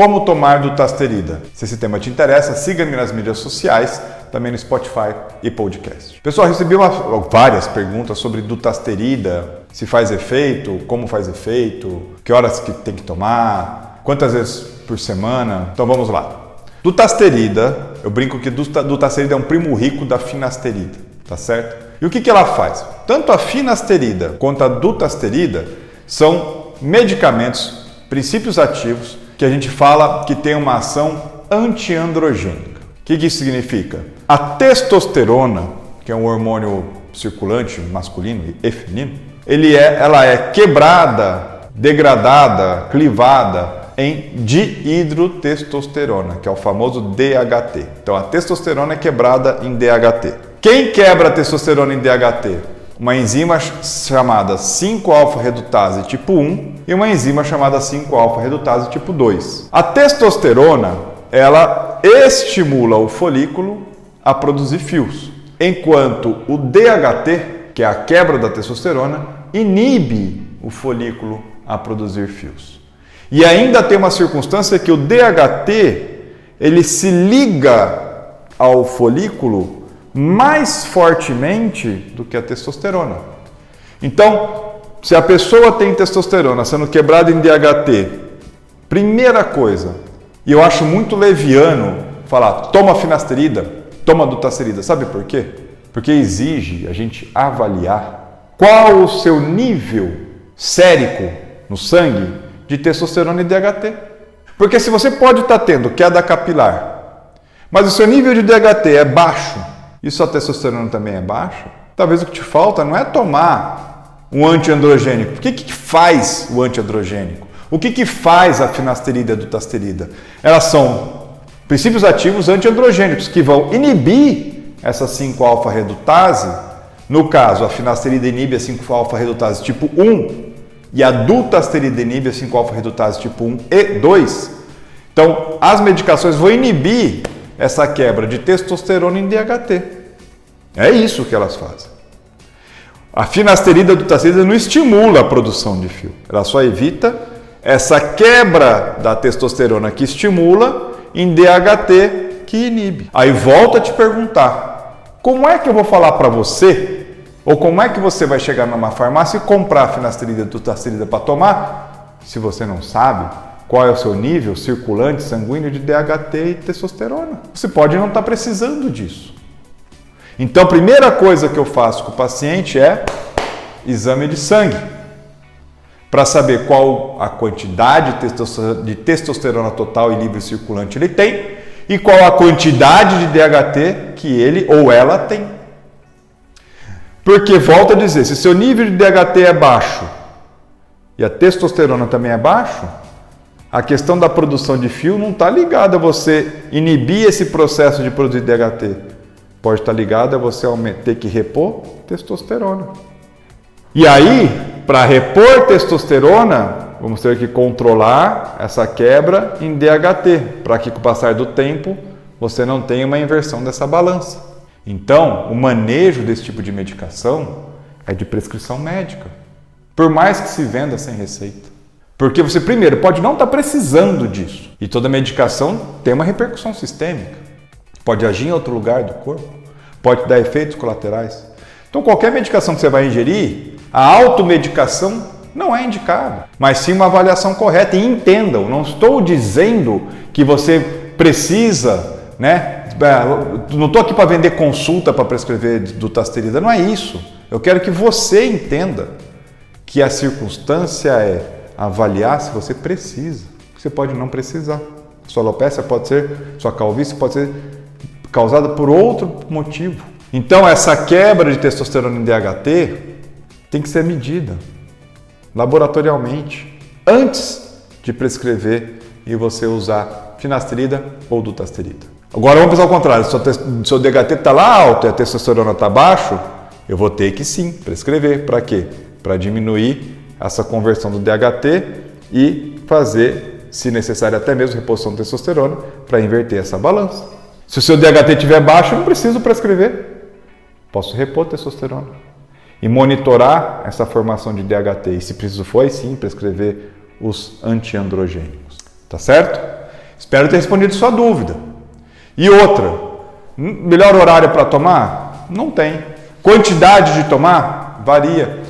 Como tomar dutasterida? Se esse tema te interessa, siga-me nas mídias sociais, também no Spotify e podcast. Pessoal, recebi várias perguntas sobre dutasterida, se faz efeito, como faz efeito, que horas que tem que tomar, quantas vezes por semana. Então vamos lá. Dutasterida, eu brinco que dutasterida é um primo rico da finasterida, tá certo? E o que ela faz? Tanto a finasterida quanto a dutasterida são medicamentos, princípios ativos, que a gente fala que tem uma ação antiandrogênica. O que isso significa? A testosterona, que é um hormônio circulante masculino e feminino, ela é quebrada, degradada, clivada em dihidrotestosterona, que é o famoso DHT. Então a testosterona é quebrada em DHT. Quem quebra a testosterona em DHT? Uma enzima chamada 5-alfa-redutase tipo 1 e uma enzima chamada 5-alfa-redutase tipo 2. A testosterona, ela estimula o folículo a produzir fios, enquanto o DHT, que é a quebra da testosterona, inibe o folículo a produzir fios. E ainda tem uma circunstância que o DHT, ele se liga ao folículo mais fortemente do que a testosterona. Então, se a pessoa tem testosterona sendo quebrada em DHT, primeira coisa, e eu acho muito leviano falar, toma finasterida, toma dutasterida, sabe por quê? Porque exige a gente avaliar qual o seu nível sérico no sangue de testosterona e DHT. Porque se você pode estar tendo queda capilar, mas o seu nível de DHT é baixo, e sua testosterona também é baixa, talvez o que te falta não é tomar um antiandrogênico. O que faz o antiandrogênico? O que faz a finasterida e a dutasterida? Elas são princípios ativos antiandrogênicos que vão inibir essa 5-alfa-redutase. No caso, a finasterida inibe a 5-alfa-redutase tipo 1 e a dutasterida inibe a 5-alfa-redutase tipo 1 e 2. Então, as medicações vão inibir essa quebra de testosterona em DHT. É isso que elas fazem. A finasterida e a dutasterida não estimula a produção de fio. Ela só evita essa quebra da testosterona que estimula em DHT que inibe. Aí volta a te perguntar, como é que eu vou falar para você, ou como é que você vai chegar numa farmácia e comprar a finasterida e a dutasterida para tomar, se você não sabe qual é o seu nível circulante sanguíneo de DHT e testosterona? Você pode não estar precisando disso. Então, a primeira coisa que eu faço com o paciente é exame de sangue, para saber qual a quantidade de testosterona total e livre circulante ele tem e qual a quantidade de DHT que ele ou ela tem. Porque, volto a dizer, se seu nível de DHT é baixo e a testosterona também é baixo, a questão da produção de fio não está ligada a você inibir esse processo de produzir DHT. Pode estar ligada a você ter que repor testosterona. E aí, para repor testosterona, vamos ter que controlar essa quebra em DHT, para que com o passar do tempo você não tenha uma inversão dessa balança. Então, o manejo desse tipo de medicação é de prescrição médica, por mais que se venda sem receita. Porque você, primeiro, pode não estar precisando disso. E toda medicação tem uma repercussão sistêmica. Pode agir em outro lugar do corpo, pode dar efeitos colaterais. Então, qualquer medicação que você vai ingerir, a automedicação não é indicada, mas sim uma avaliação correta. E entendam, não estou dizendo que você precisa, né? Não estou aqui para vender consulta para prescrever dutasterida, não é isso. Eu quero que você entenda que a circunstância é avaliar se você precisa, você pode não precisar. Sua alopecia pode ser, sua calvície pode ser causada por outro motivo. Então, essa quebra de testosterona em DHT tem que ser medida laboratorialmente antes de prescrever e você usar finasterida ou dutasterida. Agora, vamos pensar ao contrário. Seu DHT está lá alto e a testosterona está baixo, eu vou ter que sim prescrever. Para quê? Para diminuir essa conversão do DHT e fazer, se necessário, até mesmo reposição de testosterona para inverter essa balança. Se o seu DHT estiver baixo, eu não preciso prescrever. Posso repor testosterona e monitorar essa formação de DHT. E se preciso for, sim, prescrever os antiandrogênicos. Tá certo? Espero ter respondido sua dúvida. E outra, melhor horário para tomar? Não tem. Quantidade de tomar? Varia.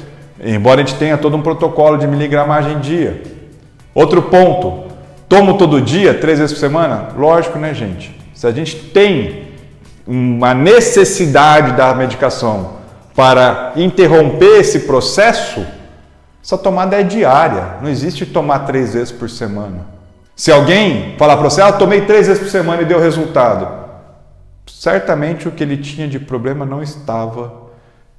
Embora a gente tenha todo um protocolo de miligramagem dia. Outro ponto, tomo todo dia, 3 vezes por semana? Lógico, né, gente? Se a gente tem uma necessidade da medicação para interromper esse processo, essa tomada é diária. Não existe tomar 3 vezes por semana. Se alguém falar para você, tomei 3 vezes por semana e deu resultado, certamente o que ele tinha de problema não estava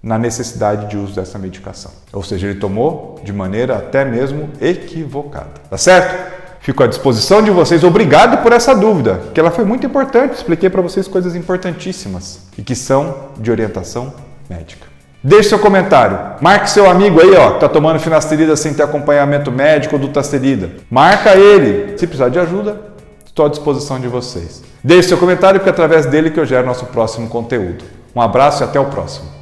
na necessidade de uso dessa medicação. Ou seja, ele tomou de maneira até mesmo equivocada. Tá certo? Fico à disposição de vocês. Obrigado por essa dúvida, que ela foi muito importante. Expliquei para vocês coisas importantíssimas e que são de orientação médica. Deixe seu comentário. Marque seu amigo aí, que está tomando finasterida sem ter acompanhamento médico ou dutasterida. Marca ele. Se precisar de ajuda, estou à disposição de vocês. Deixe seu comentário, porque é através dele que eu gero nosso próximo conteúdo. Um abraço e até o próximo.